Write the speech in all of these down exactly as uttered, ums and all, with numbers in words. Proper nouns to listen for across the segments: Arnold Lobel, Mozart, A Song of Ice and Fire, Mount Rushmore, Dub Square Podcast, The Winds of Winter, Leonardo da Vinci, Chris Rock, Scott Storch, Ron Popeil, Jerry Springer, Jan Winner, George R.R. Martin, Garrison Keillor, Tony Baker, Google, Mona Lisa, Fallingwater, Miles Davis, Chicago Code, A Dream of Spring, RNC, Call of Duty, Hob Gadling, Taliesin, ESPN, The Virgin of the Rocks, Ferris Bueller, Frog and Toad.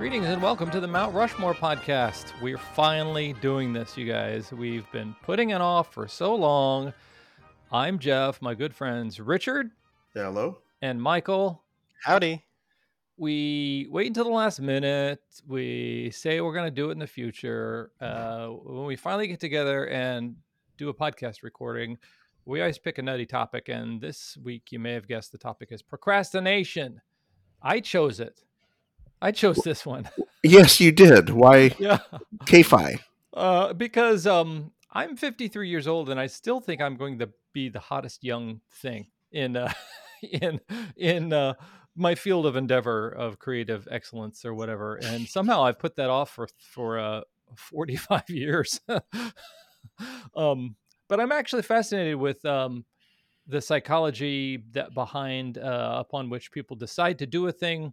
Greetings and welcome to the Mount Rushmore podcast. We're finally doing this, you guys. We've been putting it off for so long. I'm Jeff, my good friends Richard. Hello. And Michael. Howdy. We wait until the last minute. We say we're going to do it in the future. Uh, when we finally get together and do a podcast recording, we always pick a nutty topic. And this week, you may have guessed the topic is procrastination. I chose it. I chose this one. Yes, you did. Why? Yeah. K-Fi. Uh, because um, I'm fifty-three years old and I still think I'm going to be the hottest young thing in uh, in in uh, my field of endeavor of creative excellence or whatever. And somehow I've put that off for, for uh, forty-five years. um, but I'm actually fascinated with um, the psychology that behind uh, upon which people decide to do a thing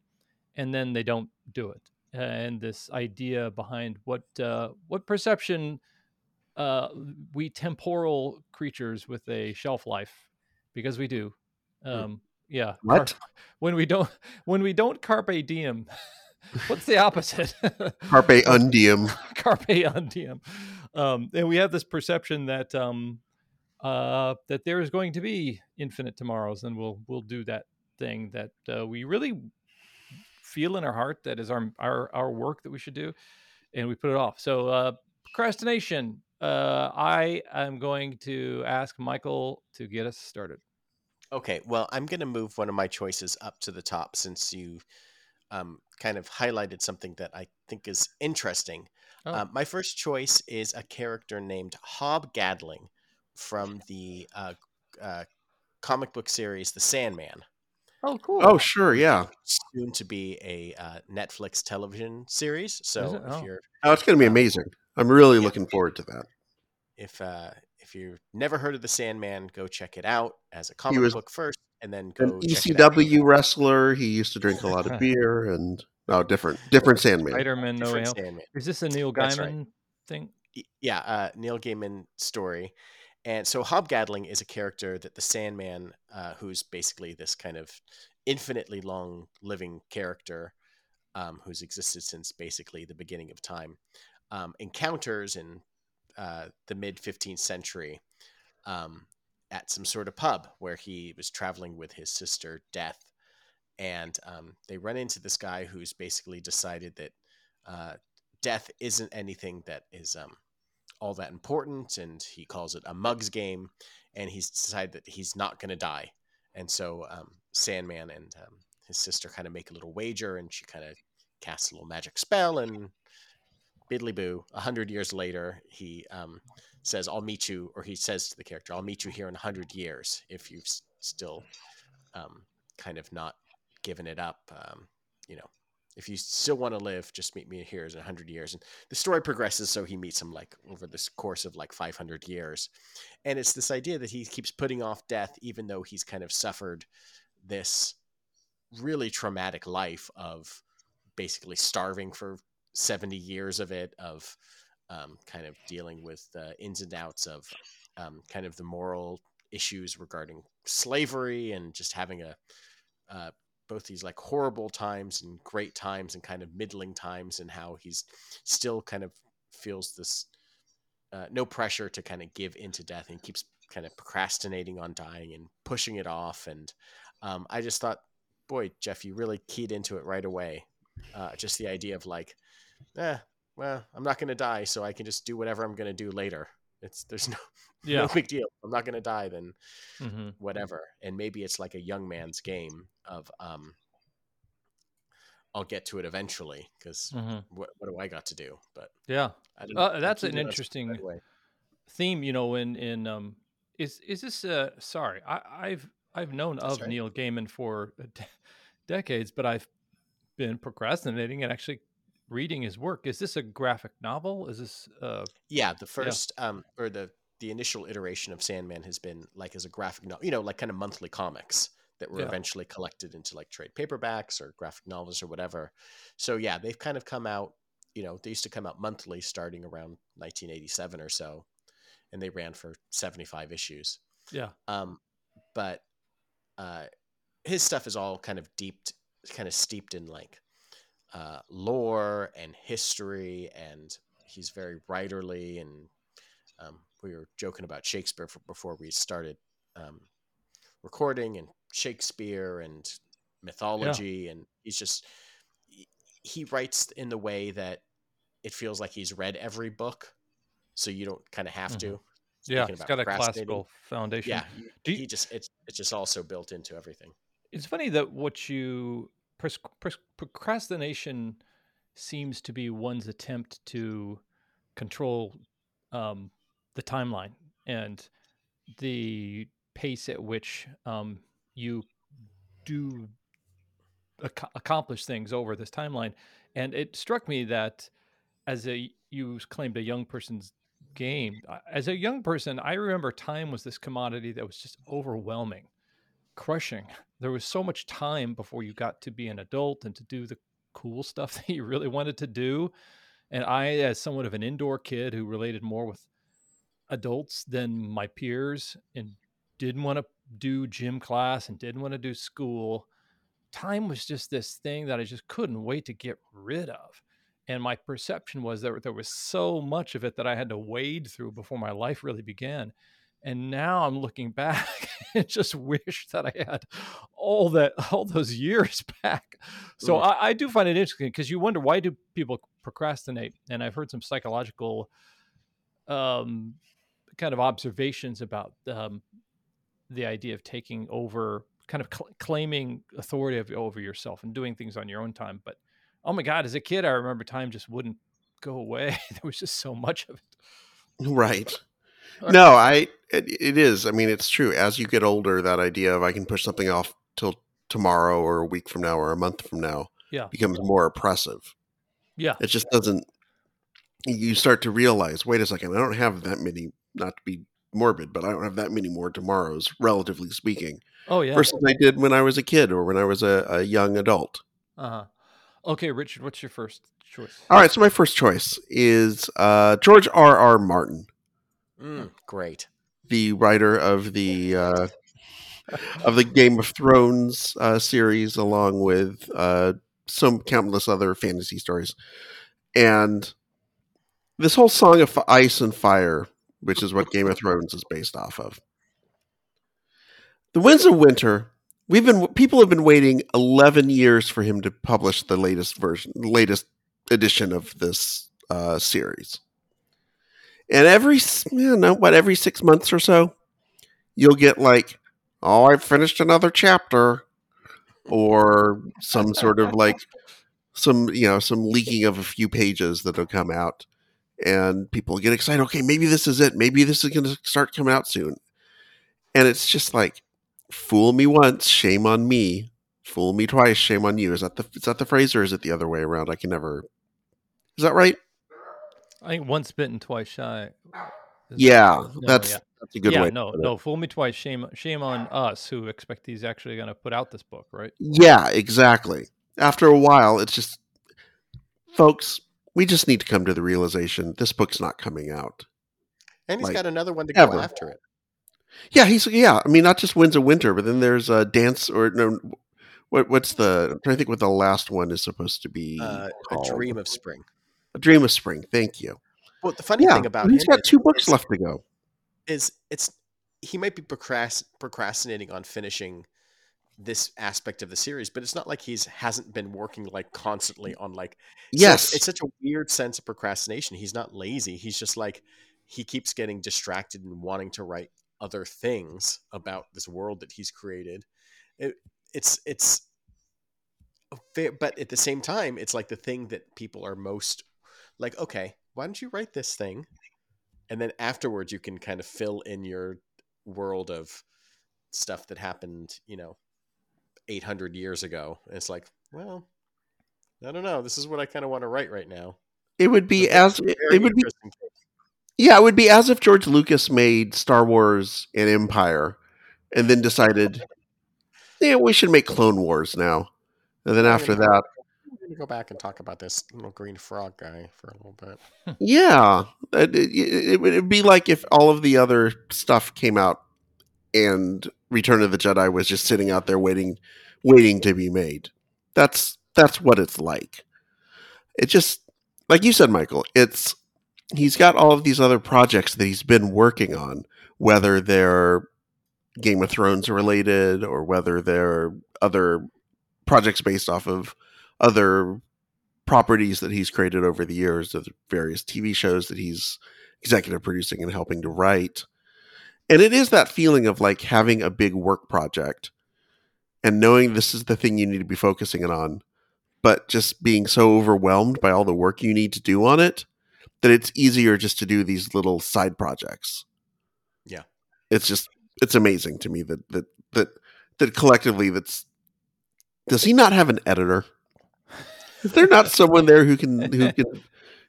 and then they don't do it. Uh, and this idea behind what uh, what perception uh, we temporal creatures with a shelf life, because we do. Um, yeah. What? Car- when we don't when we don't carpe diem, what's the opposite? Carpe undiem. Carpe undiem. Um, and we have this perception that um, uh, that there is going to be infinite tomorrows, and we'll we'll do that thing that uh, we really feel in our heart that is our, our, our work that we should do, and we put it off. So uh, procrastination, uh, I am going to ask Michael to get us started. Okay. Well, I'm going to move one of my choices up to the top since you um, kind of highlighted something that I think is interesting. Oh. Uh, my first choice is a character named Hob Gadling from the uh, uh, comic book series, The Sandman. Oh, cool. Oh, sure. Yeah. Soon to be a uh, Netflix television series. So oh. if you're, oh, it's going to be amazing. I'm really yeah, looking forward to that. If uh, if you've never heard of The Sandman, go check it out as a comic book first, and then go. An check E C W it out. Wrestler. He used to drink a lot of beer, and oh, different, different Sandman. Spider-Man, no different Sandman. Is this a Neil Gaiman right. thing? Yeah, uh, Neil Gaiman story. And so Hob Gadling is a character that the Sandman, uh, who's basically this kind of infinitely long living character um, who's existed since basically the beginning of time, um, encounters in uh, the mid-fifteenth century um, at some sort of pub where he was traveling with his sister, Death. And um, they run into this guy who's basically decided that uh, Death isn't anything that is... Um, all that important, and he calls it a mug's game, and he's decided that he's not going to die. And so um, Sandman and um, his sister kind of make a little wager, and she kind of casts a little magic spell, and biddly boo, a hundred years later, he um, says, I'll meet you, or he says to the character, I'll meet you here in a hundred years if you've s- still um, kind of not given it up, um, you know. If you still want to live, just meet me here in one hundred years. And the story progresses, so he meets him like over this course of like five hundred years. And it's this idea that he keeps putting off death, even though he's kind of suffered this really traumatic life of basically starving for seventy years of it, of um, kind of dealing with the ins and outs of um, kind of the moral issues regarding slavery and just having a... Uh, both these like horrible times and great times and kind of middling times, and how he's still kind of feels this uh, no pressure to kind of give into death, and keeps kind of procrastinating on dying and pushing it off. And um, I just thought, boy, Jeff, you really keyed into it right away. Uh, just the idea of like, eh, well, I'm not going to die, so I can just do whatever I'm going to do later. It's there's no, yeah. no big deal. I'm not going to die then mm-hmm. whatever. And maybe it's like a young man's game of, um, I'll get to it eventually. Cause mm-hmm. what, what do I got to do? But yeah, I don't uh, know. That's an interesting that theme, you know, in, in, um, is, is this, uh, sorry, I, I've, I've known of sorry. Neil Gaiman for de- decades, but I've been procrastinating and actually reading his work. Is this a graphic novel? Is this uh yeah the first yeah. um or the the initial iteration of Sandman has been like as a graphic novel, you know, like kind of monthly comics that were yeah. eventually collected into like trade paperbacks or graphic novels or whatever. So yeah, they've kind of come out, you know, they used to come out monthly starting around nineteen eighty-seven or so, and they ran for seventy-five issues. Yeah um but uh his stuff is all kind of deep kind of steeped in like uh, lore and history, and he's very writerly. And um, we were joking about Shakespeare for, before we started um, recording, and Shakespeare and mythology. Yeah. And he's just, he writes in the way that it feels like he's read every book, so you don't kind of have mm-hmm. to. Yeah, it's got a classical foundation. Yeah, Do you, he just it's it's just also built into everything. It's funny that what you pres- pres- procrastination seems to be one's attempt to control um, the timeline and the pace at which um, you do ac- accomplish things over this timeline. And it struck me that as a you claimed a young person's game, as a young person, I remember time was this commodity that was just overwhelming, crushing. There was so much time before you got to be an adult and to do the cool stuff that you really wanted to do. And I, as somewhat of an indoor kid who related more with adults than my peers and didn't want to do gym class and didn't want to do school, time was just this thing that I just couldn't wait to get rid of. And my perception was that there was so much of it that I had to wade through before my life really began. And now I'm looking back and just wish that I had all that, all those years back. So I, I do find it interesting because you wonder, why do people procrastinate? And I've heard some psychological um, kind of observations about um, the idea of taking over, kind of cl- claiming authority of, over yourself and doing things on your own time. But oh my God, as a kid, I remember time just wouldn't go away. There was just so much of it. Right. No, I, it, it is. I mean, it's true. As you get older, that idea of I can push something off till tomorrow or a week from now or a month from now yeah. becomes more oppressive. Yeah. It just doesn't, you start to realize, wait a second, I don't have that many, not to be morbid, but I don't have that many more tomorrows, relatively speaking. Oh, yeah. Versus I did when I was a kid or when I was a, a young adult. Uh-huh. Okay, Richard, what's your first choice? All right, so my first choice is uh, George R R. Martin. Mm, great. The writer of the uh, of the Game of Thrones uh, series, along with uh, some countless other fantasy stories. And this whole Song of Ice and Fire, which is what Game of Thrones is based off of. The Winds of Winter... We've been people have been waiting eleven years for him to publish the latest version, the latest edition of this uh, series. And every, you know, what every six months or so, you'll get like, "Oh, I finished another chapter," or some sort of like some you know some leaking of a few pages that'll come out, and people get excited. Okay, maybe this is it. Maybe this is going to start coming out soon. And it's just like, fool me once, shame on me. Fool me twice, shame on you. Is that the is that the phrase, or is it the other way around? I can never. Is that right? I think once bitten, twice shy. Is yeah, that... no, that's yeah. that's a good yeah, way. Yeah, no, no. It. Fool me twice, shame shame on us who expect he's actually going to put out this book, right? Yeah, exactly. After a while, it's just, folks, we just need to come to the realization this book's not coming out. And he's like, got another one to go ever. after it. Yeah, he's yeah. I mean, not just Winds of Winter, but then there's a dance or no. What what's the? I'm trying to think what the last one is supposed to be. Uh, a Dream of Spring. A Dream of Spring. Thank you. Well, the funny yeah, thing about he's him got two is, books left to go. Is it's he might be procrast- procrastinating on finishing this aspect of the series, but it's not like he's hasn't been working like constantly on like. Yes, so it's such a weird sense of procrastination. He's not lazy. He's just like he keeps getting distracted and wanting to write other things about this world that he's created. It, it's, it's, but at the same time, it's like the thing that people are most like, okay, why don't you write this thing? And then afterwards you can kind of fill in your world of stuff that happened, you know, eight hundred years ago. And it's like, well, I don't know. This is what I kind of want to write right now. It would be as it would be. Yeah, it would be as if George Lucas made Star Wars and Empire and then decided, yeah, we should make Clone Wars now. And then after I'm gonna, that... I'm going to go back and talk about this little green frog guy for a little bit. Yeah. It, it, it would be like if all of the other stuff came out and Return of the Jedi was just sitting out there waiting waiting to be made. That's that's what it's like. it just, like you said, Michael, it's, he's got all of these other projects that he's been working on, whether they're Game of Thrones related or whether they're other projects based off of other properties that he's created over the years, of various T V shows that he's executive producing and helping to write. And it is that feeling of like having a big work project and knowing this is the thing you need to be focusing it on, but just being so overwhelmed by all the work you need to do on it that it's easier just to do these little side projects. Yeah. It's just, it's amazing to me that, that, that, that collectively that's, does he not have an editor? Is there not someone there who can, who can,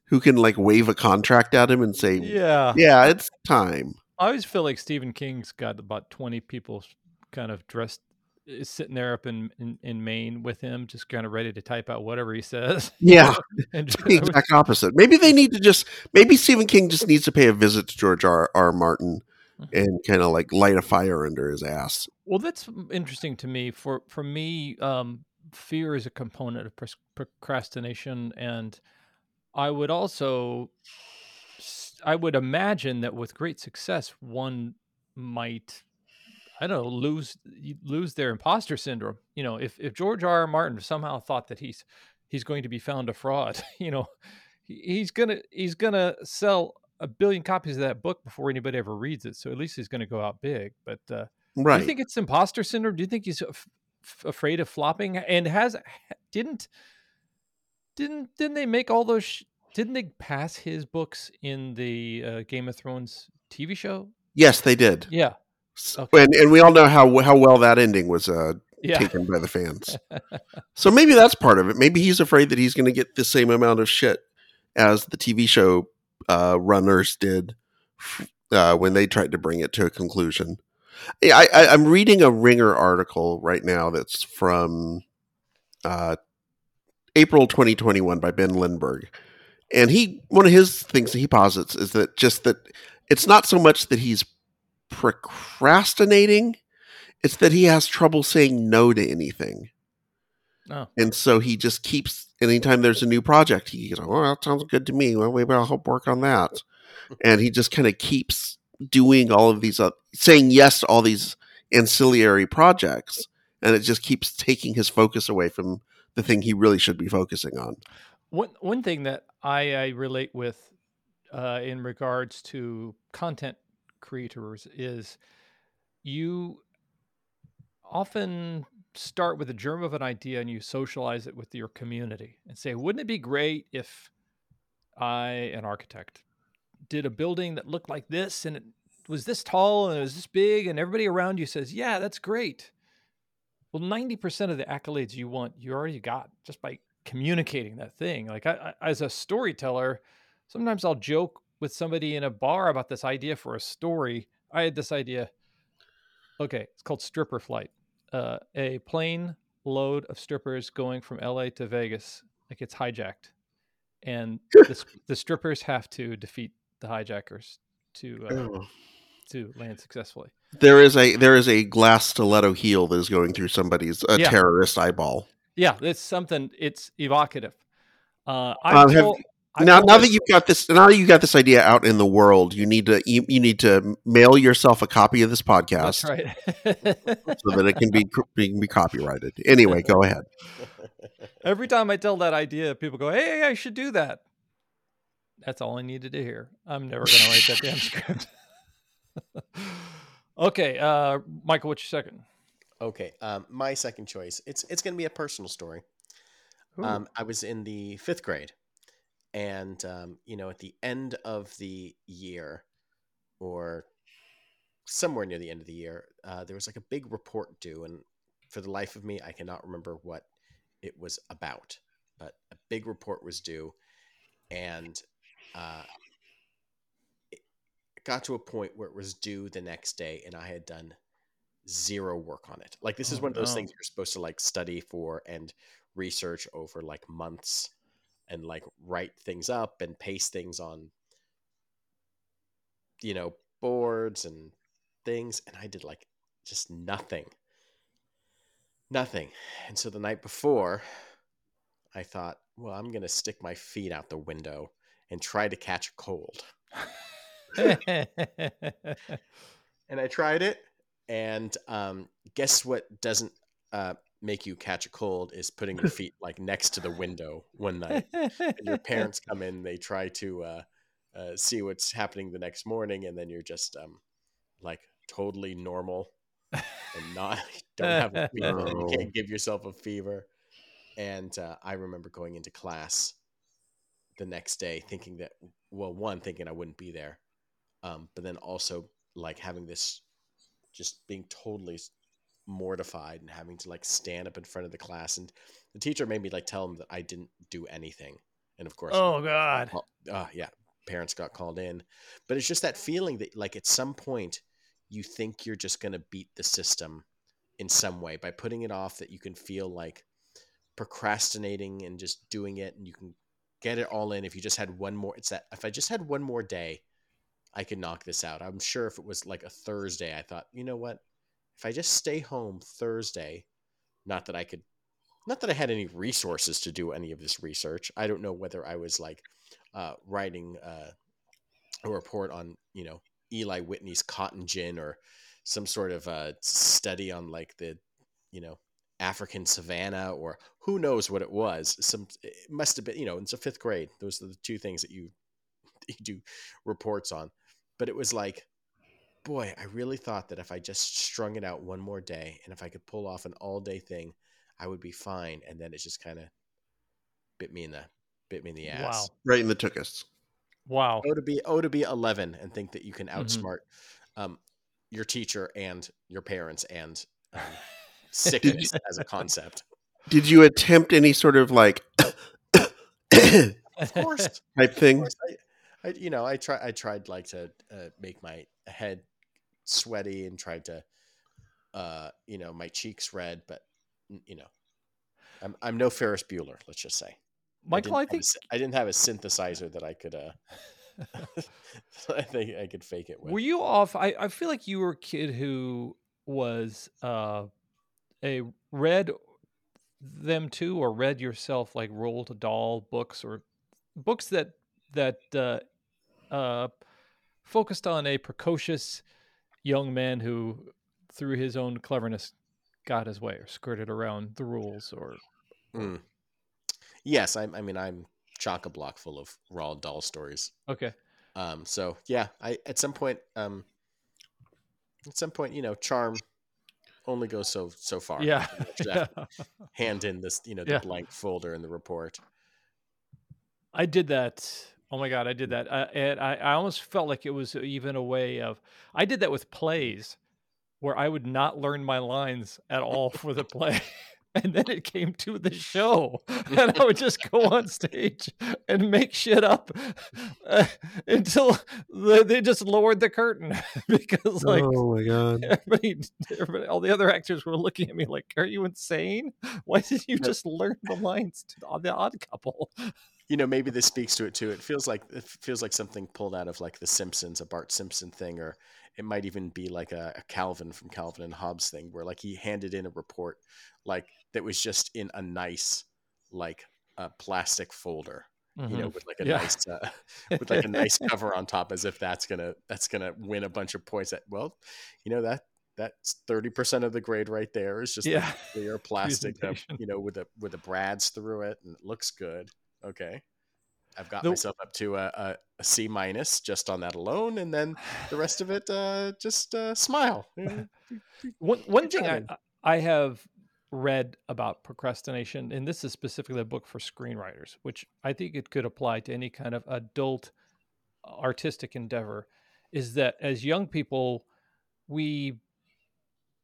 who can like wave a contract at him and say, yeah, yeah, it's time. I always feel like Stephen King's got about twenty people kind of dressed, sitting there up in, in, in Maine with him, just kind of ready to type out whatever he says. Yeah. And just, it's the exact opposite. Maybe they need to just, maybe Stephen King just needs to pay a visit to George R R. Martin and kind of like light a fire under his ass. Well, that's interesting to me. For, for me, um, fear is a component of pres- procrastination. And I would also, I would imagine that with great success, one might, I don't know, lose lose their imposter syndrome. You know, if, if George R R. Martin somehow thought that he's he's going to be found a fraud, you know, he's gonna he's gonna sell a billion copies of that book before anybody ever reads it. So at least he's gonna go out big. But uh, right. Do you think it's imposter syndrome? Do you think he's af- afraid of flopping? And has didn't didn't didn't they make all those? Sh- didn't they pass his books in the uh, Game of Thrones T V show? Yes, they did. Yeah. Okay. And, and we all know how how well that ending was uh, yeah. taken by the fans. So maybe that's part of it. Maybe he's afraid that he's going to get the same amount of shit as the T V show uh, runners did uh, when they tried to bring it to a conclusion. I, I, I'm reading a Ringer article right now that's from uh, April twenty twenty-one by Ben Lindbergh. And he one of his things that he posits is that just that it's not so much that he's procrastinating, it's that he has trouble saying no to anything. Oh. And so he just keeps, anytime there's a new project, he goes, oh, that sounds good to me. Well, maybe I'll help work on that. And he just kind of keeps doing all of these, uh, saying yes to all these ancillary projects. And it just keeps taking his focus away from the thing he really should be focusing on. One, one thing that I, I relate with uh, in regards to content creators is you often start with a germ of an idea and you socialize it with your community and say, wouldn't it be great if I, an architect, did a building that looked like this and it was this tall and it was this big and everybody around you says, yeah, that's great. Well, ninety percent of the accolades you want, you already got just by communicating that thing. Like I, I as a storyteller, sometimes I'll joke with somebody in a bar about this idea for a story. I had this idea. Okay. It's called Stripper Flight. Uh, a plane load of strippers going from L A to Vegas. Like it's hijacked. And the, the strippers have to defeat the hijackers to, uh, oh. to land successfully. There is a, there is a glass stiletto heel that is going through somebody's a yeah. terrorist eyeball. Yeah. It's something, it's evocative. Uh, I um, feel, have- Now, now that you've got this, now that you've got this idea out in the world, you need to you, you need to mail yourself a copy of this podcast, right. So that it can be can be copyrighted. Anyway, go ahead. Every time I tell that idea, people go, "Hey, I should do that." That's all I needed to hear. I'm never going to write that damn script. Okay, uh, Michael, what's your second? Okay, um, my second choice. It's it's going to be a personal story. Um, I was in the fifth grade. And, um, you know, at the end of the year or somewhere near the end of the year, uh, there was like a big report due. And for the life of me, I cannot remember what it was about. But a big report was due. And uh, it got to a point where it was due the next day. And I had done zero work on it. Like, this oh, is one of those no. things you're supposed to like study for and research over like months. And like write things up and paste things on, you know, boards and things. And I did like just nothing, nothing. And so the night before I thought, well, I'm going to stick my feet out the window and try to catch a cold. And I tried it. And um, guess what doesn't uh, make you catch a cold is putting your feet like next to the window one night. And your parents come in, they try to uh, uh, see what's happening the next morning. And then you're just um, like totally normal and not, don't have a fever. You can't give yourself a fever. And uh, I remember going into class the next day thinking that, well, one, thinking I wouldn't be there. Um, but then also like having this, just being totally mortified and having to like stand up in front of the class. And the teacher made me like tell him that I didn't do anything. And of course, oh God, uh, yeah. Parents got called in, but it's just that feeling that like at some point you think you're just going to beat the system in some way by putting it off, that you can feel like procrastinating and just doing it. And you can get it all in. If you just had one more, it's that if I just had one more day, I could knock this out. I'm sure if it was like a Thursday, I thought, you know what? If I just stay home Thursday, not that I could, not that I had any resources to do any of this research. I don't know whether I was like uh, writing uh, a report on, you know, Eli Whitney's cotton gin or some sort of a study on like the, you know, African savanna or who knows what it was. Some, it must have been, you know, it's a fifth grade. Those are the two things that you, you do reports on. But it was like, boy, I really thought that if I just strung it out one more day and if I could pull off an all day thing, I would be fine. And then it just kind of bit me in the bit me in the ass. Wow. Right in the tuchus. Wow. Oh, to be oh to be eleven and think that you can outsmart mm-hmm. um, your teacher and your parents and um, sickness as a concept. Did you attempt any sort of like of course type thing? Of course. I, I, you know, I try. I tried like to uh, make my head sweaty and tried to, uh, you know, my cheeks red. But you know, I'm I'm no Ferris Bueller. Let's just say, Michael. I, I think a, I didn't have a synthesizer that I could. Uh, I think I could fake it with. Were you off? I, I feel like you were a kid who was uh, a read them too, or read yourself like Roald Dahl books or books that. that uh, uh, focused on a precocious young man who, through his own cleverness, got his way or skirted around the rules. Or mm. Yes, I, I mean, I'm chock-a-block full of Roald Dahl stories. Okay. Um. So, yeah, I at some point, um, at some point, you know, charm only goes so so far. Yeah. yeah. Hand in this, you know, the yeah. blank folder in the report. I did that. Oh my God, I did that. I, and I, I almost felt like it was even a way of, I did that with plays where I would not learn my lines at all for the play. And then it came to the show and I would just go on stage and make shit up uh, until the, they just lowered the curtain because like, oh my God. Everybody, everybody, all the other actors were looking at me like, are you insane? Why did you just learn the lines on The Odd Couple? You know, maybe this speaks to it too. It feels like it feels like something pulled out of like The Simpsons, a Bart Simpson thing, or it might even be like a, a Calvin from Calvin and Hobbes thing, where like he handed in a report, like that was just in a nice, like a uh, plastic folder, mm-hmm. you know, with like a yeah. nice, uh, with like a nice cover on top, as if that's gonna that's gonna win a bunch of points. That well, you know that that's thirty percent of the grade right there is just yeah. the clear plastic, of, you know, with a with the brads through it, and it looks good. Okay, I've got the, myself up to a, a, a C minus just on that alone, and then the rest of it, uh, just uh, smile. one one thing I, I have read about procrastination, and this is specifically a book for screenwriters, which I think it could apply to any kind of adult artistic endeavor, is that as young people, we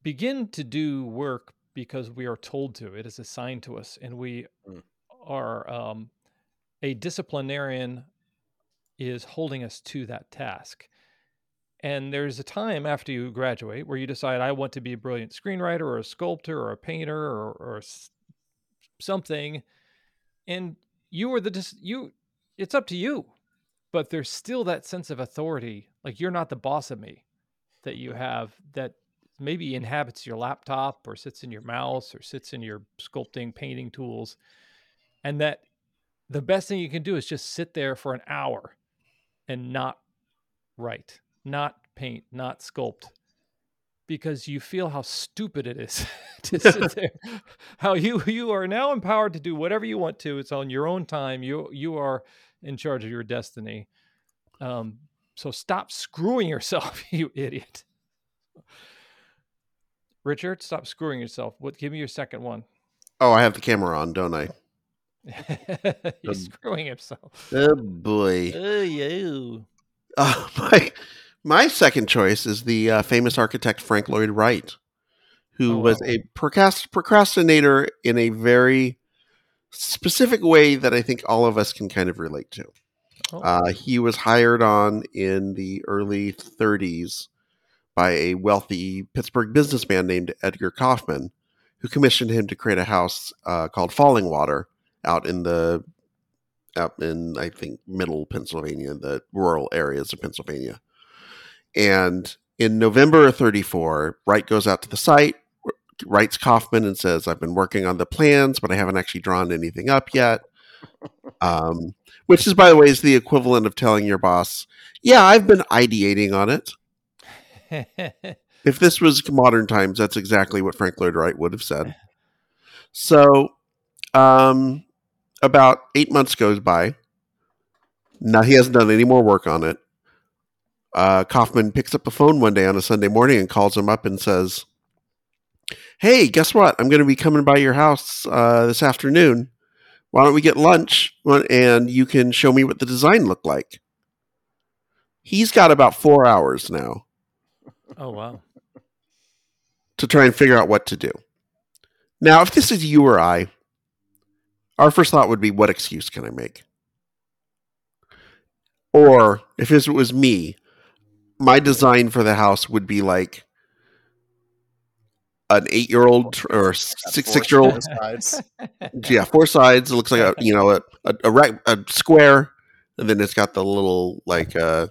begin to do work because we are told to. It is assigned to us, and we mm. are... Um, a disciplinarian is holding us to that task. And there's a time after you graduate where you decide, I want to be a brilliant screenwriter or a sculptor or a painter or, or something. And you are the, you, it's up to you, but there's still that sense of authority. Like you're not the boss of me that you have that maybe inhabits your laptop or sits in your mouse or sits in your sculpting, painting tools. And that the best thing you can do is just sit there for an hour and not write, not paint, not sculpt, because you feel how stupid it is to sit there. How you you are now empowered to do whatever you want to. It's on your own time. You you are in charge of your destiny. Um, so stop screwing yourself, you idiot. Richard, stop screwing yourself. What? Give me your second one. Oh, I have the camera on, don't I? He's um, screwing himself. Oh boy. Oh, yeah. Uh, my my second choice is the uh, famous architect Frank Lloyd Wright, who oh, was wow. a procrast- procrastinator in a very specific way that I think all of us can kind of relate to. Oh. Uh, he was hired on in the early thirties by a wealthy Pittsburgh businessman named Edgar Kaufman, who commissioned him to create a house uh, called Fallingwater out in the out in I think middle Pennsylvania, the rural areas of Pennsylvania. And in November of thirty-four, Wright goes out to the site, writes Kaufman and says, "I've been working on the plans, but I haven't actually drawn anything up yet." Um, which is, by the way, is the equivalent of telling your boss, "Yeah, I've been ideating on it." If this was modern times, that's exactly what Frank Lloyd Wright would have said. So, um, about eight months goes by. Now he hasn't done any more work on it. Uh, Kaufman picks up the phone one day on a Sunday morning and calls him up and says, "Hey, guess what? I'm going to be coming by your house uh, this afternoon. Why don't we get lunch and you can show me what the design looked like?" He's got about four hours now. Oh, wow. To try and figure out what to do. Now, if this is you or I, our first thought would be, what excuse can I make? Or if it was me, my design for the house would be like an eight-year-old or six, six-year-old. Sides. Yeah, four sides. It looks like a, you know, a, a, a, right, a square. And then it's got the little, like, uh,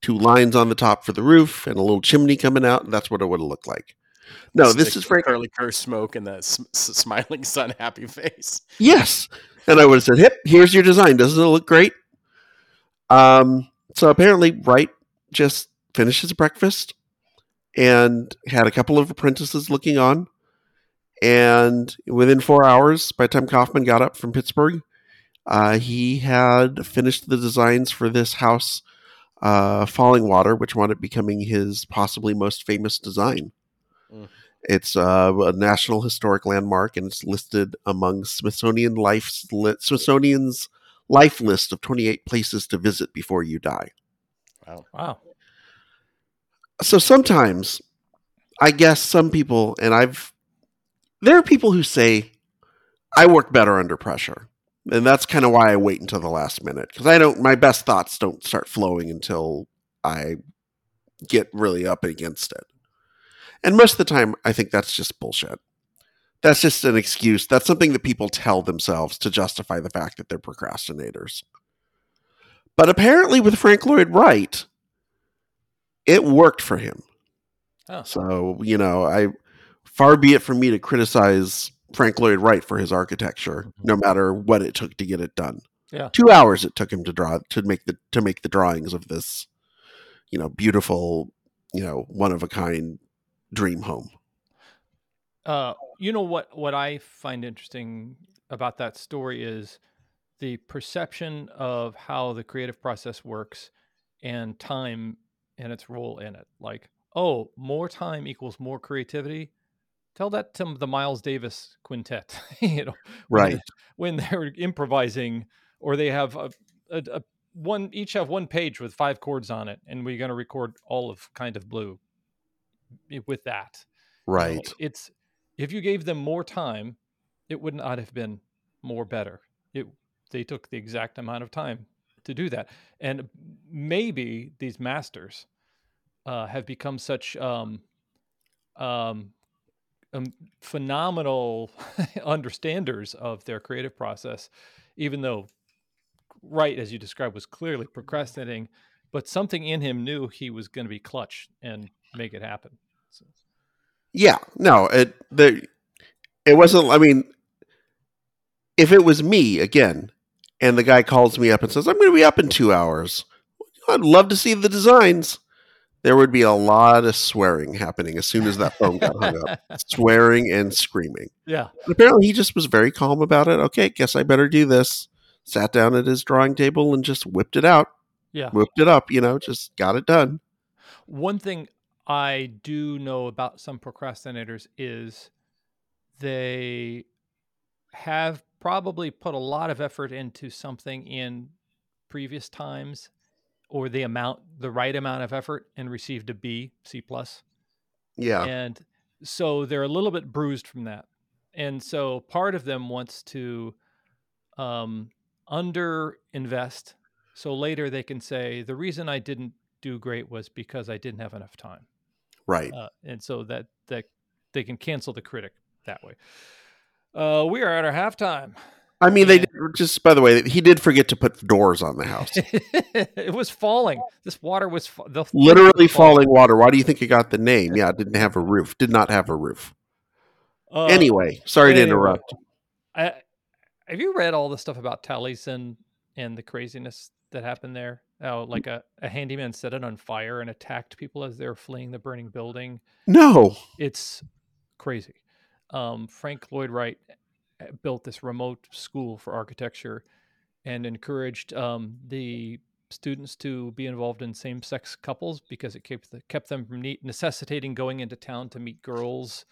two lines on the top for the roof and a little chimney coming out. And that's what it would have looked like. No, Stick this is Frank. Curly curse smoke and that sm- smiling sun happy face. Yes. And I would have said, "Hip, here's your design. Doesn't it look great?" Um, so apparently Wright just finished his breakfast and had a couple of apprentices looking on. And within four hours, by the time Kaufman got up from Pittsburgh, uh, he had finished the designs for this house, uh, Fallingwater, which wound up becoming his possibly most famous design. It's uh, a National Historic Landmark, and it's listed among Smithsonian Life's li- Smithsonian's Life list of twenty-eight places to visit before you die. Wow! Wow! So sometimes, I guess some people, and I've, there are people who say, "I work better under pressure," and that's kind of why I wait until the last minute, because I don't. My best thoughts don't start flowing until I get really up against it. And most of the time, I think that's just bullshit. That's just an excuse. That's something that people tell themselves to justify the fact that they're procrastinators. But apparently with Frank Lloyd Wright, it worked for him. Oh. So, you know, I far be it from me to criticize Frank Lloyd Wright for his architecture, mm-hmm. no matter what it took to get it done. Yeah. Two hours it took him to draw to make the to make the drawings of this, you know, beautiful, you know, one of a kind dream home. Uh, you know what, what I find interesting about that story is the perception of how the creative process works and time and its role in it. Like, oh, more time equals more creativity. Tell that to the Miles Davis Quintet, you know, right. When they're, when they're improvising or they have a, a, a one, each have one page with five chords on it. And we're going to record all of Kind of Blue with that. Right. So it's, if you gave them more time, it would not have been more better. It, they took the exact amount of time to do that. And maybe these masters uh, have become such um, um, um, phenomenal understanders of their creative process, even though Wright, as you described, was clearly procrastinating, but something in him knew he was going to be clutch and make it happen. So. Yeah, no, it the it wasn't. I mean, if it was me again, And the guy calls me up and says, I'm going to be up in two hours. I'd love to see the designs. There would be a lot of swearing happening as soon as that phone got hung up. Swearing and screaming. Yeah. And apparently he just was very calm about it. Okay, guess I better do this. Sat down at his drawing table and just whipped it out. Yeah. Whipped it up, you know, just got it done. One thing I do know about some procrastinators is they have probably put a lot of effort into something in previous times, or the amount, the right amount of effort, and received a B, C plus. Yeah. And so they're a little bit bruised from that. And so part of them wants to um, under invest. So later they can say, the reason I didn't do great was because I didn't have enough time. Right. Uh, and so that, that they can cancel the critic that way. Uh, we are at our halftime. I mean, they did, just, by the way, he did forget to put doors on the house. It was falling. This water was fa- the literally was falling. falling water. Why do you think it got the name? Yeah, it didn't have a roof. Did not have a roof. Uh, anyway, sorry anyway, to interrupt. I, have you read all the stuff about Taliesin and the craziness that happened there? Oh, like a, a handyman set it on fire and attacked people as they were fleeing the burning building. No. It's crazy. Um, Frank Lloyd Wright built this remote school for architecture and encouraged um, the students to be involved in same-sex couples because it kept, the, kept them from ne- necessitating going into town to meet girls.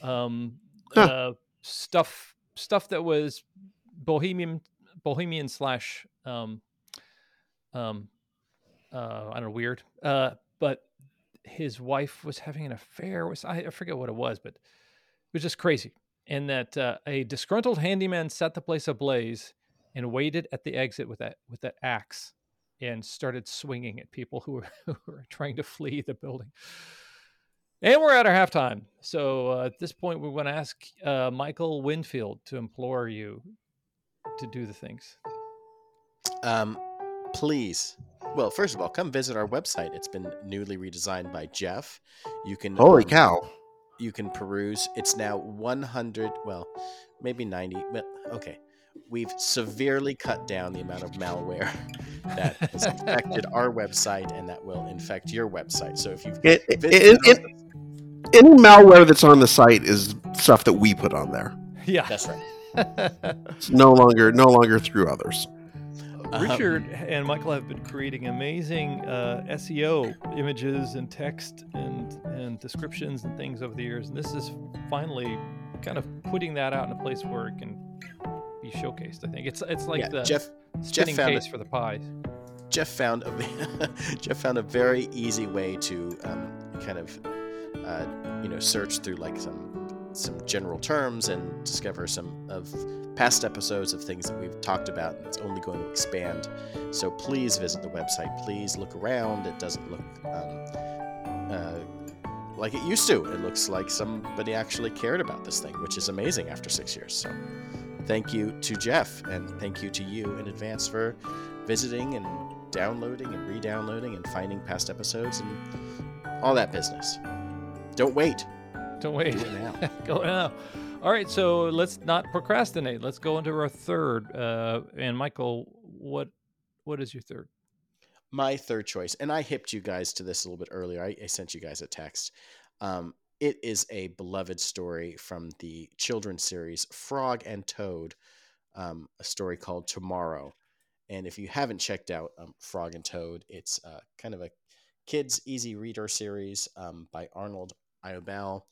Um, huh. uh, stuff stuff that was bohemian bohemian slash um, um, uh, I don't know, weird. Uh, but his wife was having an affair with, I forget what it was, but it was just crazy. And that uh, a disgruntled handyman set the place ablaze and waited at the exit with that with that axe and started swinging at people who were, who were trying to flee the building. And we're at our halftime. So uh, at this point, we want to ask uh, Michael Winfield to implore you to do the things. Um, please. Well, first of all, come visit our website. It's been newly redesigned by Jeff. You can holy um, cow. You can peruse. It's now one hundred, well, maybe ninety. But okay. We've severely cut down the amount of malware that has infected our website, and that will infect your website. So if you've it, it, it, it, the- any malware that's on the site is stuff that we put on there. Yeah, that's right. It's no longer, no longer through others. Richard um, and Michael have been creating amazing uh, S E O images and text and and descriptions and things over the years. And this is finally kind of putting that out in a place where it can be showcased, I think. It's it's like yeah, the Jeff, spinning Jeff case a, for the pie. Jeff found a, Jeff found a very easy way to um, kind of, uh, you know, search through like some some general terms and discover some of past episodes of things that we've talked about, and it's only going to expand. So please visit the website. Please look around. It doesn't look um, uh, like it used to. It looks like somebody actually cared about this thing, which is amazing after six years. So thank you to Jeff, and thank you to you in advance for visiting and downloading and re-downloading and finding past episodes and all that business. Don't wait. Don't wait. Do it now. Go now. All right, so let's not procrastinate. Let's go into our third. Uh, and Michael, what what is your third? My third choice, and I hipped you guys to this a little bit earlier. I, I sent you guys a text. Um, it is a beloved story from the children's series Frog and Toad, um, a story called Tomorrow. And if you haven't checked out um, Frog and Toad, it's uh, kind of a kids' easy reader series um, by Arnold Lobel.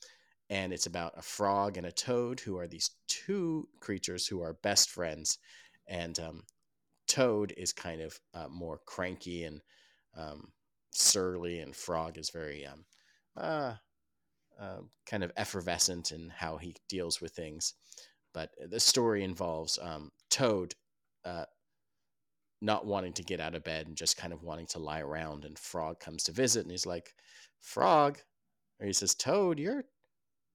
And it's about a frog and a toad, who are these two creatures who are best friends. And um, Toad is kind of uh, more cranky and um, surly, and Frog is very um, uh, uh, kind of effervescent in how he deals with things. But the story involves um, Toad uh, not wanting to get out of bed and just kind of wanting to lie around. And Frog comes to visit, and he's like, Frog, or he says, Toad, you're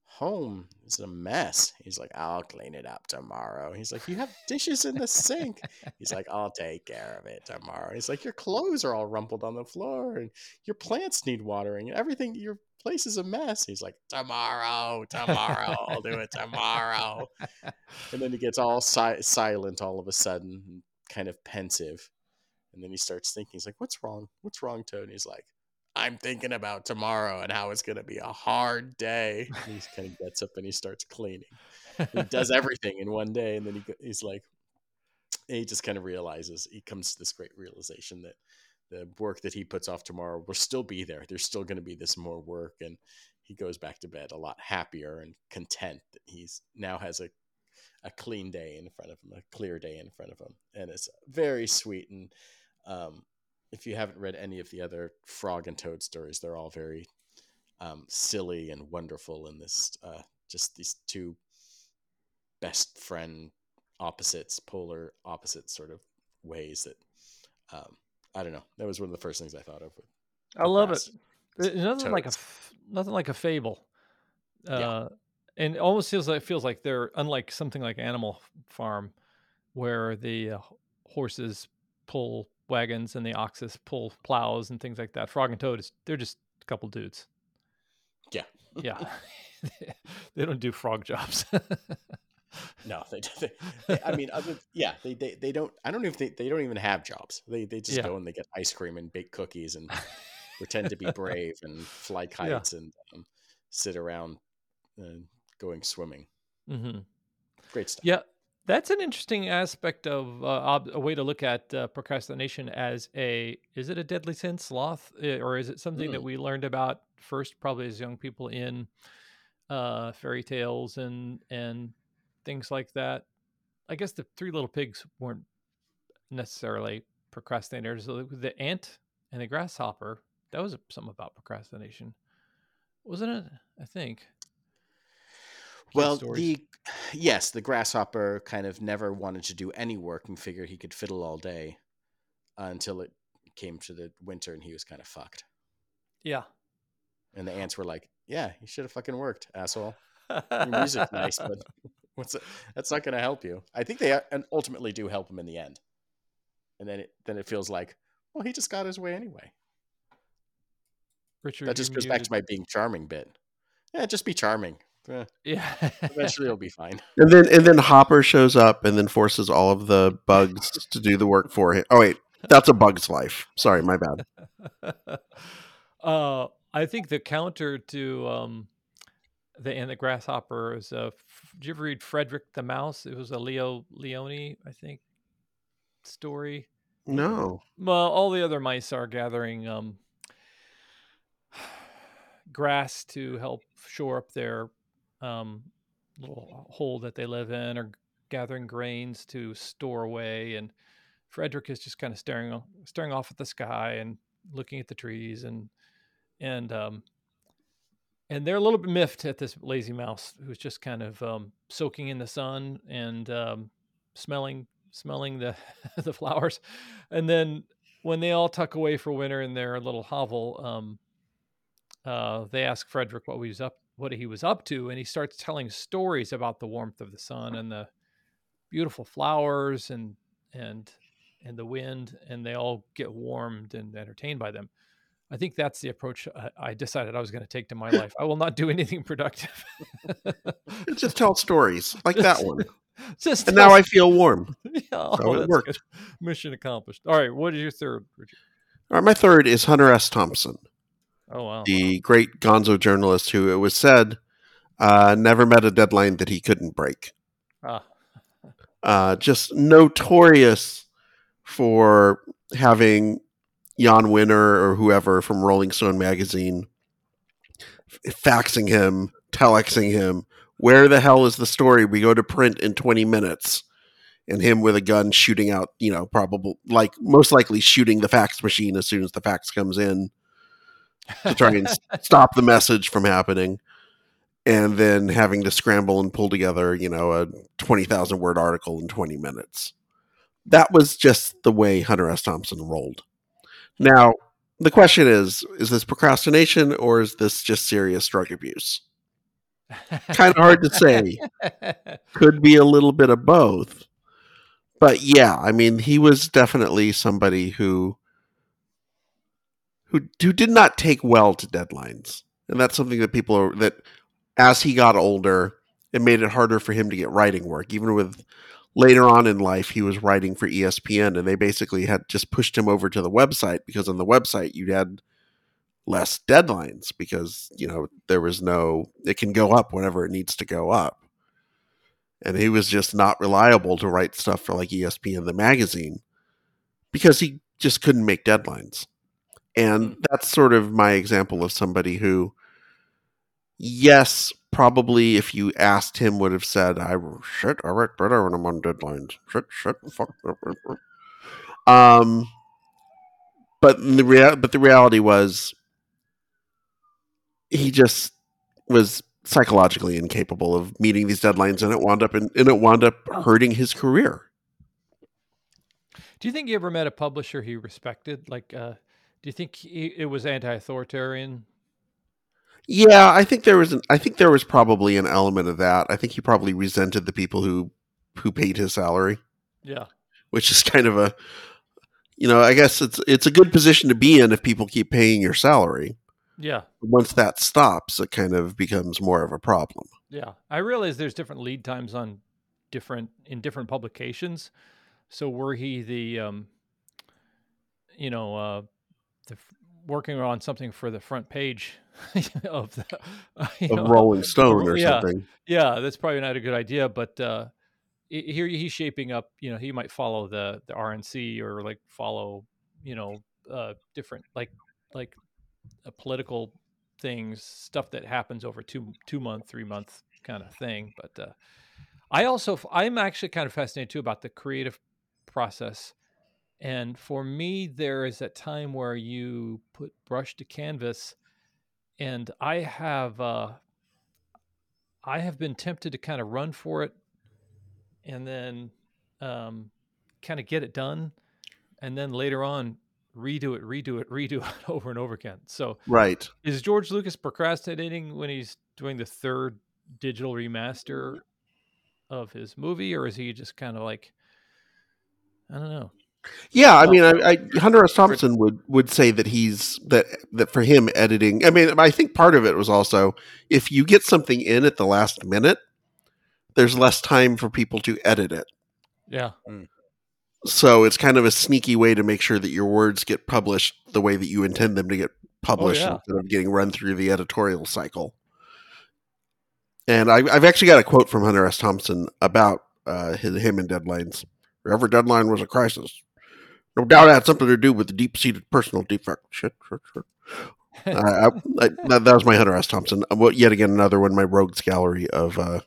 home is a mess. He's like, I'll clean it up tomorrow. He's like, you have dishes in the sink. He's like, I'll take care of it tomorrow. He's like, your clothes are all rumpled on the floor, and your plants need watering, and everything, your place is a mess. He's like, tomorrow, tomorrow, I'll do it tomorrow. And then he gets all si- silent all of a sudden. kind of pensive. And then he starts thinking, he's like, what's wrong? What's wrong, Toad? And he's like, I'm thinking about tomorrow and how it's going to be a hard day. And he kind of gets up and he starts cleaning. He does everything in one day. And then he, he's like, he just kind of realizes, he comes to this great realization that the work that he puts off tomorrow will still be there. There's still going to be this more work. And he goes back to bed a lot happier and content that he's now has a, a clean day in front of him, a clear day in front of him. And it's very sweet. And, um, if you haven't read any of the other Frog and Toad stories, they're all very um, silly and wonderful in this, uh, just these two best friend opposites, polar opposite sort of ways that, um, I don't know. That was one of the first things I thought of. With, with I love it. Nothing toads. like a, nothing like a fable. Uh, yeah. And it almost feels like, feels like they're unlike something like Animal Farm, where the uh, horses pull wagons and the oxes pull plows and things like that. Frog and Toad, is they're just a couple dudes. Yeah. Yeah. They don't do frog jobs. No, they, they, they I mean, other, yeah, they, they, they don't, I don't know if they, they don't even have jobs. They, they just yeah. go and they get ice cream and bake cookies and pretend to be brave and fly kites yeah. and um, sit around uh, going swimming. Mm-hmm. Great stuff. Yeah. That's an interesting aspect of uh, ob- a way to look at uh, procrastination as a, is it a deadly sin, sloth? Or is it something mm. that we learned about first, probably as young people in uh, fairy tales and, and things like that? I guess the Three Little Pigs weren't necessarily procrastinators. The ant and the grasshopper, that was something about procrastination, wasn't it? I think. Well, stories. the yes, the grasshopper kind of never wanted to do any work and figured he could fiddle all day uh, until it came to the winter and he was kind of fucked. Yeah. And the ants were like, yeah, you should have fucking worked, asshole. Your music's nice, but what's it? That's not going to help you. I think they ultimately do help him in the end. And then it, then it feels like, well, he just got his way anyway. Richard, that just goes muted. Back to my being charming bit. Yeah, just be charming. Eh, yeah, eventually it'll be fine. And then and then Hopper shows up and then forces all of the bugs to do the work for him. Oh wait, that's A Bug's Life. Sorry, my bad. uh, I think the counter to um, the and the grasshopper is. Uh, did you ever read Frederick the Mouse? It was a Leo Leoni, I think, story. No. Well, all the other mice are gathering um, grass to help shore up their um little hole that they live in, or gathering grains to store away, and Frederick is just kind of staring staring off at the sky and looking at the trees, and and um and they're a little bit miffed at this lazy mouse who's just kind of um soaking in the sun and um smelling smelling the the flowers. And then when they all tuck away for winter in their little hovel, um uh they ask Frederick what he's up what he was up to, and he starts telling stories about the warmth of the sun and the beautiful flowers and and and the wind, and they all get warmed and entertained by them. I think that's the approach I decided I was going to take to my life. I will not do anything productive. Just tell stories like that one. Just and now I feel warm. Yeah, oh, so it worked. Good. Mission accomplished. All right, what is your third, Richard? All right, my third is Hunter S. Thompson. Oh, wow. The great gonzo journalist who, it was said, uh, never met a deadline that he couldn't break. Ah. Uh, just notorious for having Jan Winner or whoever from Rolling Stone magazine faxing him, telexing him, where the hell is the story? We go to print in twenty minutes. And him with a gun shooting out, you know, probably, like, most likely shooting the fax machine as soon as the fax comes in. To try and stop the message from happening, and then having to scramble and pull together, you know, a twenty thousand word article in twenty minutes. That was just the way Hunter S. Thompson rolled. Now, the question is, is this procrastination or is this just serious drug abuse? Kind of hard to say. Could be a little bit of both. But yeah, I mean, he was definitely somebody who Who, who did not take well to deadlines. And that's something that people are, that as he got older, it made it harder for him to get writing work, even with later on in life, he was writing for E S P N, and they basically had just pushed him over to the website, because on the website you had less deadlines, because, you know, there was no, it can go up whenever it needs to go up. And he was just not reliable to write stuff for like E S P N, the magazine, because he just couldn't make deadlines. And that's sort of my example of somebody who, yes, probably if you asked him would have said, I shit, I write better when I'm on deadlines. Shit, shit, fuck. Um, but the rea- but the reality was he just was psychologically incapable of meeting these deadlines, and it wound up in, and it wound up hurting his career. Do you think you ever met a publisher he respected? Like, uh, do you think he, it was anti-authoritarian? Yeah, I think there was an, I think there was probably an element of that. I think he probably resented the people who, who paid his salary. Yeah, which is kind of a, you know, I guess it's it's a good position to be in if people keep paying your salary. Yeah. Once that stops, it kind of becomes more of a problem. Yeah. I realize there's different lead times on different in different publications. So were he the, um, you know, uh, the, working on something for the front page of the you of know, Rolling Stone or yeah, something. Yeah. That's probably not a good idea, but, uh, here he's shaping up, you know, he might follow the, the R N C or like follow, you know, uh, different, like, like, Uh, political things, stuff that happens over two two month, three month kind of thing. But uh, I also I'm actually kind of fascinated too about the creative process. And for me, there is that time where you put brush to canvas, and I have uh, I have been tempted to kind of run for it, and then um, kind of get it done, and then later on. redo it, redo it, redo it over and over again. So right. Is George Lucas procrastinating when he's doing the third digital remaster of his movie, or is he just kind of like, I don't know. Yeah. I mean, I, I Hunter S. Thompson would, would say that he's that, that for him editing, I mean, I think part of it was also, if you get something in at the last minute, there's less time for people to edit it. Yeah. Mm. So it's kind of a sneaky way to make sure that your words get published the way that you intend them to get published, oh, yeah. instead of getting run through the editorial cycle. And I, I've actually got a quote from Hunter S. Thompson about uh, his, him and deadlines. Every deadline was a crisis. No doubt it had something to do with the deep-seated personal defect. Shit, shit, shit. uh, I, I, that, that was my Hunter S. Thompson. Yet again, another one, my rogues gallery of... Uh,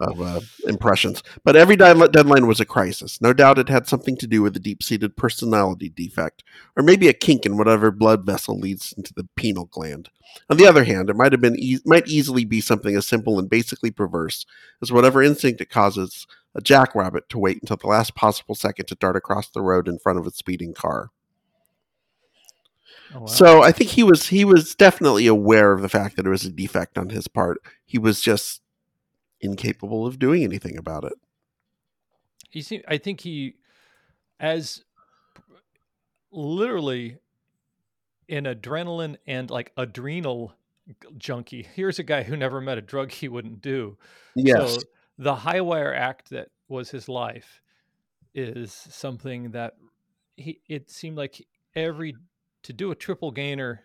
of uh, impressions. But every di- deadline was a crisis. No doubt it had something to do with a deep-seated personality defect, or maybe a kink in whatever blood vessel leads into the penile gland. On the other hand, it might have been e- might easily be something as simple and basically perverse as whatever instinct it causes a jackrabbit to wait until the last possible second to dart across the road in front of a speeding car. Oh, wow. So I think he was he was definitely aware of the fact that it was a defect on his part. He was just incapable of doing anything about it. He seemed, I think he, as literally an adrenaline and like adrenal junkie. Here's a guy who never met a drug he wouldn't do. Yes. So the high wire act that was his life is something that he, it seemed like every, to do a triple gainer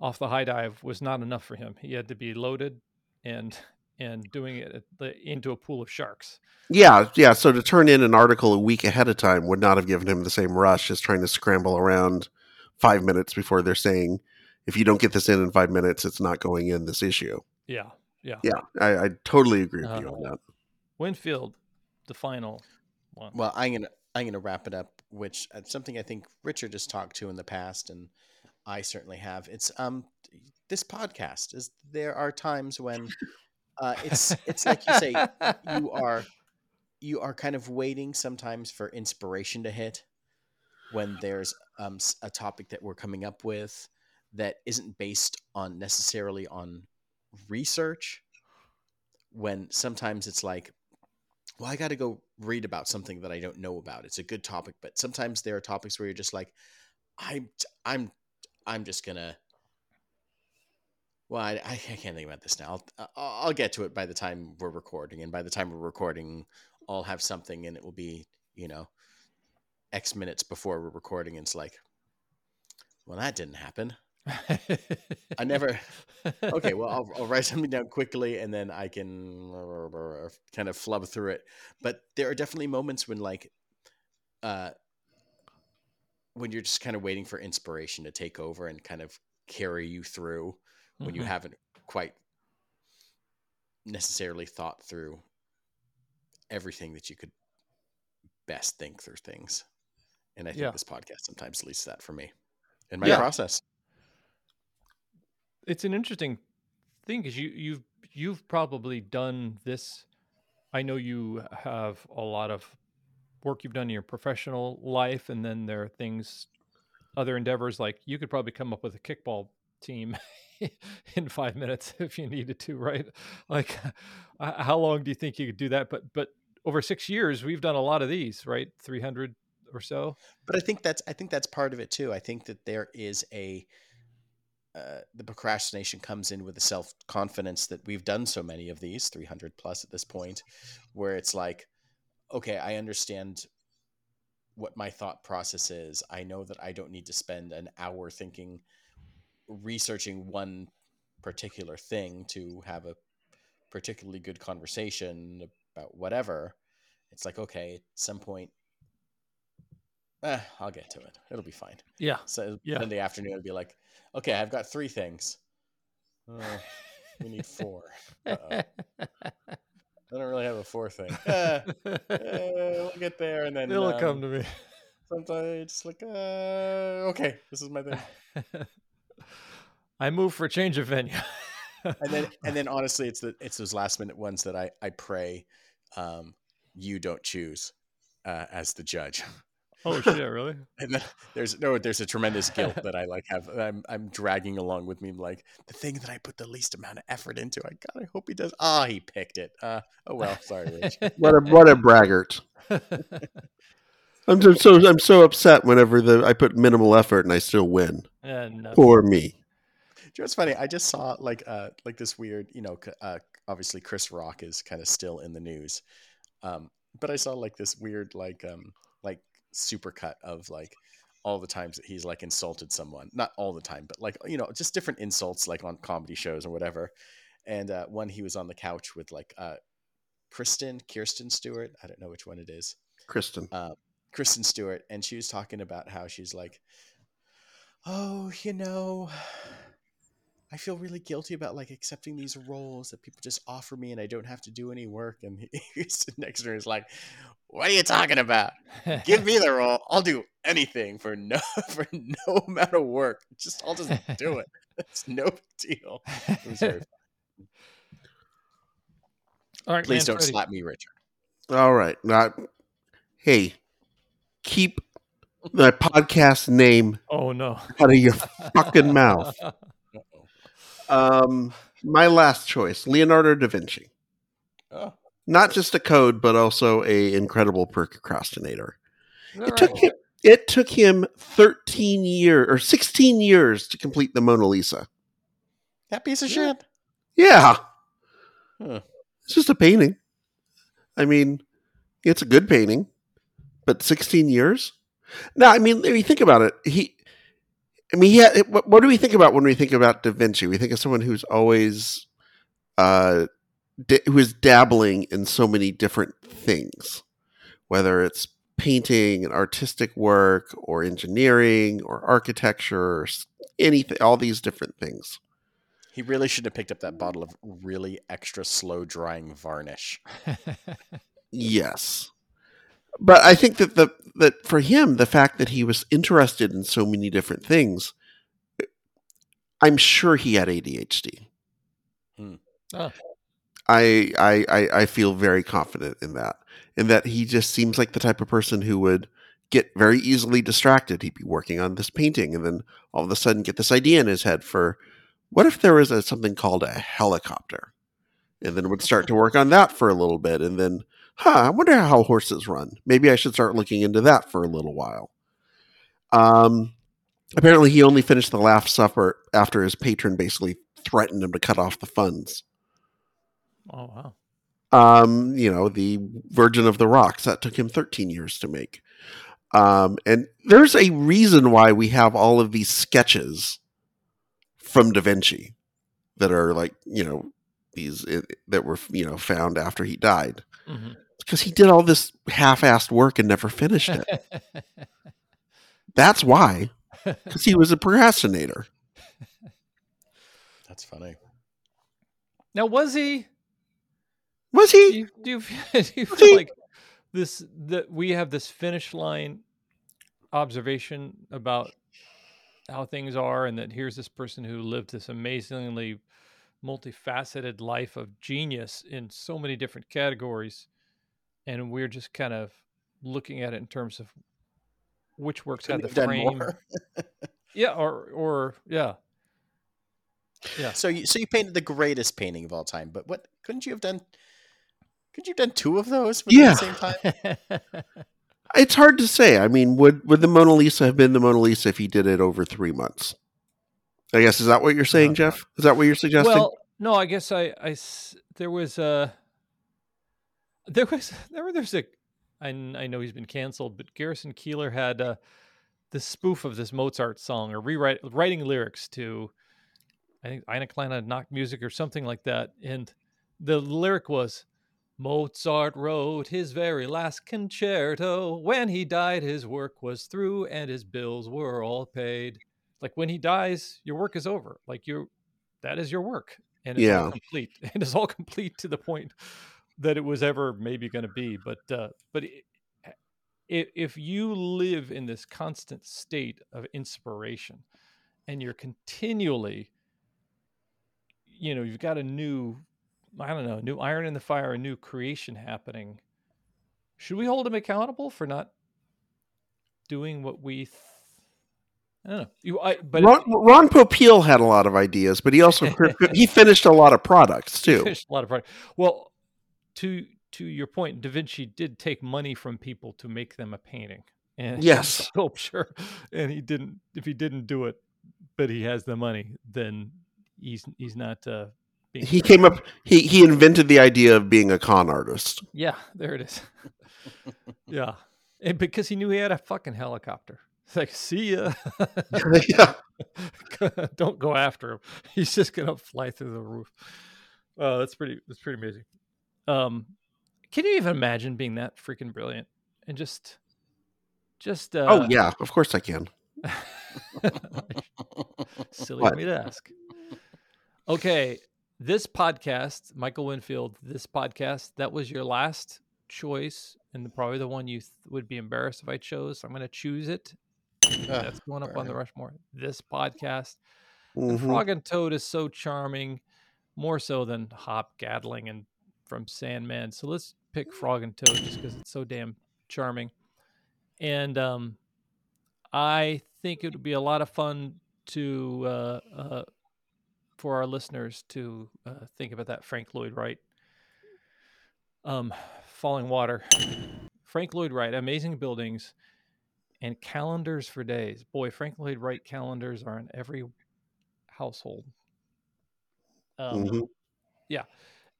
off the high dive was not enough for him. He had to be loaded and and doing it at the, into a pool of sharks. Yeah, yeah. So to turn in an article a week ahead of time would not have given him the same rush as trying to scramble around five minutes before they're saying, if you don't get this in in five minutes, it's not going in this issue. Yeah, yeah. Yeah, I, I totally agree with uh, you on that. Winfield, the final one. Well, I'm going to I'm gonna wrap it up, which is something I think Richard has talked to in the past, and I certainly have. It's um this podcast. Is There are times when... Uh, it's it's like you say, you are you are kind of waiting sometimes for inspiration to hit when there's um, a topic that we're coming up with that isn't based on necessarily on research. When sometimes it's like, well, I got to go read about something that I don't know about. It's a good topic, but sometimes there are topics where you're just like, I'm I'm I'm just gonna. Well, I, I can't think about this now. I'll, I'll get to it by the time we're recording. And by the time we're recording, all have something, and it will be, you know, X minutes before we're recording. And it's like, well, that didn't happen. I never. Okay, well, I'll, I'll write something down quickly, and then I can kind of flub through it. But there are definitely moments when, like, uh, when you're just kind of waiting for inspiration to take over and kind of carry you through when mm-hmm. you haven't quite necessarily thought through everything that you could best think through things. And I think yeah. this podcast sometimes leads to that for me in my yeah. process. It's an interesting thing because you, you've you've probably done this. I know you have a lot of work you've done in your professional life, and then there are things, other endeavors, like you could probably come up with a kickball team in five minutes if you needed to, right? Like, how long do you think you could do that? But but over six years, we've done a lot of these, right? three hundred or so. But I think that's I think that's part of it too. I think that there is a Uh, the procrastination comes in with the self-confidence that we've done so many of these, three hundred plus at this point, where it's like, okay, I understand what my thought process is. I know that I don't need to spend an hour thinking, researching one particular thing to have a particularly good conversation about whatever. It's like, okay, at some point, Eh, I'll get to it. It'll be fine. Yeah. So yeah. Sunday afternoon, I'll be like, okay, I've got three things. Uh, we need four. Uh-oh. I don't really have a four thing. Uh, uh, we'll get there. And then it'll um, come to me. Sometimes I just like, uh, okay, this is my thing. I move for a change of venue. and then, and then honestly, it's the, it's those last minute ones that I, I pray um, you don't choose uh, as the judge. Oh shit! Really? And then there's no, there's a tremendous guilt that I like have. I'm I'm dragging along with me. I'm like, the thing that I put the least amount of effort into. I God, I hope he does. Ah, oh, he picked it. Uh, oh well, sorry, Rich. what a what a braggart. I'm just so I'm so upset whenever the I put minimal effort and I still win. Uh, no. Poor me. Do you know what's funny? I just saw like uh like this weird, you know, uh, obviously Chris Rock is kind of still in the news, um, but I saw like this weird like um like. supercut of like all the times that he's like insulted someone, not all the time, but like, you know, just different insults like on comedy shows or whatever. And uh one, he was on the couch with like uh Kristen Kirsten Stewart, I don't know which one it is, Kristen uh, Kristen Stewart, and she was talking about how she's like, oh, you know, I feel really guilty about like accepting these roles that people just offer me and I don't have to do any work. And he's next to her is like, what are you talking about? Give me the role. I'll do anything for no, for no amount of work. Just, I'll just do it. It's no big deal. It was very fun. All right, please man, don't Freddy. Slap me, Richard. All right. Not, hey, keep the podcast name oh, no. out of your fucking mouth. Um, my last choice, Leonardo da Vinci. Oh. Not just a code, but also an incredible procrastinator. It right? took him, it took him thirteen years or sixteen years to complete the Mona Lisa. That piece of yeah. shit. Yeah, huh. It's just a painting. I mean, it's a good painting, but sixteen years. No, I mean, if you think about it, he. I mean, yeah. What, what do we think about when we think about Da Vinci? We think of someone who's always, uh, di- who is dabbling in so many different things, whether it's painting and artistic work, or engineering, or architecture, or anything. All these different things. He really should have picked up that bottle of really extra slow drying varnish. Yes. But I think that the that for him, the fact that he was interested in so many different things, I'm sure he had A D H D. Hmm. Oh. I, I I feel very confident in that, in that he just seems like the type of person who would get very easily distracted. He'd be working on this painting and then all of a sudden get this idea in his head for, what if there was a, something called a helicopter? And then would start to work on that for a little bit, and then huh, I wonder how horses run. Maybe I should start looking into that for a little while. Um, apparently, he only finished The Last Supper after his patron basically threatened him to cut off the funds. Oh, wow. Um, you know, The Virgin of the Rocks, that took him thirteen years to make. Um, and there's a reason why we have all of these sketches from Da Vinci that are like, you know, these it, that were, you know, found after he died. Mm-hmm. Because he did all this half-assed work and never finished it. That's why. Because he was a procrastinator. That's funny. Now, was he? Was he? Do you, do you, do you feel he? like this? That we have this finish line observation about how things are, and that here's this person who lived this amazingly multifaceted life of genius in so many different categories, and we're just kind of looking at it in terms of which works out the frame. yeah, or or yeah. Yeah. So you so you painted the greatest painting of all time, but what couldn't you have done? Could you have done two of those within yeah. the same time? It's hard to say. I mean, would would the Mona Lisa have been the Mona Lisa if he did it over three months? I guess is that what you're saying, uh, Jeff? Is that what you're suggesting? Well, no. I guess I, I there was a there was there was a I, I know he's been canceled, but Garrison Keillor had uh, this spoof of this Mozart song or rewrite writing lyrics to. I think Eine Kleine Nachtmusik or something like that. And the lyric was, Mozart wrote his very last concerto. When he died, his work was through and his bills were all paid. Like when he dies, your work is over. Like you, that is your work. And it's yeah. all complete. And it's all complete to the point that it was ever maybe going to be. But, uh, but it, it, if you live in this constant state of inspiration and you're continually... you know, you've got a new, I don't know, new iron in the fire, a new creation happening. Should we hold him accountable for not doing what we, th- I don't know. You, I, but Ron, it, Ron Popeil had a lot of ideas, but he also, he finished a lot of products too. He finished a lot of products. Well, to, to your point, Da Vinci did take money from people to make them a painting and yes. a sculpture. And he didn't, if he didn't do it, but he has the money, then He's he's not. Uh, being he came up. He he invented the idea of being a con artist. Yeah, there it is. yeah, and because he knew he had a fucking helicopter. It's like, see ya. yeah. Don't go after him. He's just gonna fly through the roof. Oh, that's pretty. That's pretty amazing. Um, can you even imagine being that freaking brilliant and just, just? Uh... Oh yeah, of course I can. Silly what? Of me to ask. Okay, this podcast, Michael Winfield, this podcast, that was your last choice and the, probably the one you th- would be embarrassed if I chose. So I'm going to choose it. That's going up on the Rushmore. This podcast. Mm-hmm. Frog and Toad is so charming, more so than Hob Gadling and from Sandman. So let's pick Frog and Toad just because it's so damn charming. And um, I think it would be a lot of fun to... Uh, uh, for our listeners to uh, think about that Frank Lloyd Wright, um, Fallingwater, Frank Lloyd Wright, amazing buildings and calendars for days. Boy, Frank Lloyd Wright calendars are in every household. Um, mm-hmm. Yeah.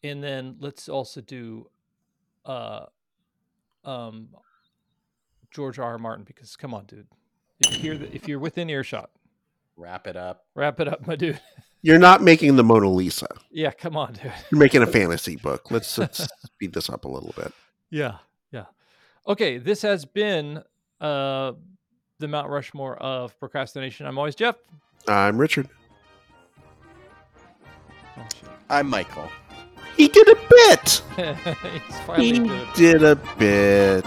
And then let's also do uh, um, George R R. Martin, because come on, dude, if you're, the, if you're within earshot, wrap it up, wrap it up, my dude. You're not making the Mona Lisa. Yeah, come on, dude. You're making a fantasy book. Let's, let's speed this up a little bit. Yeah, yeah. Okay, this has been uh, the Mount Rushmore of procrastination. I'm always Jeff. I'm Richard. I'm Michael. He did a bit. He did a bit.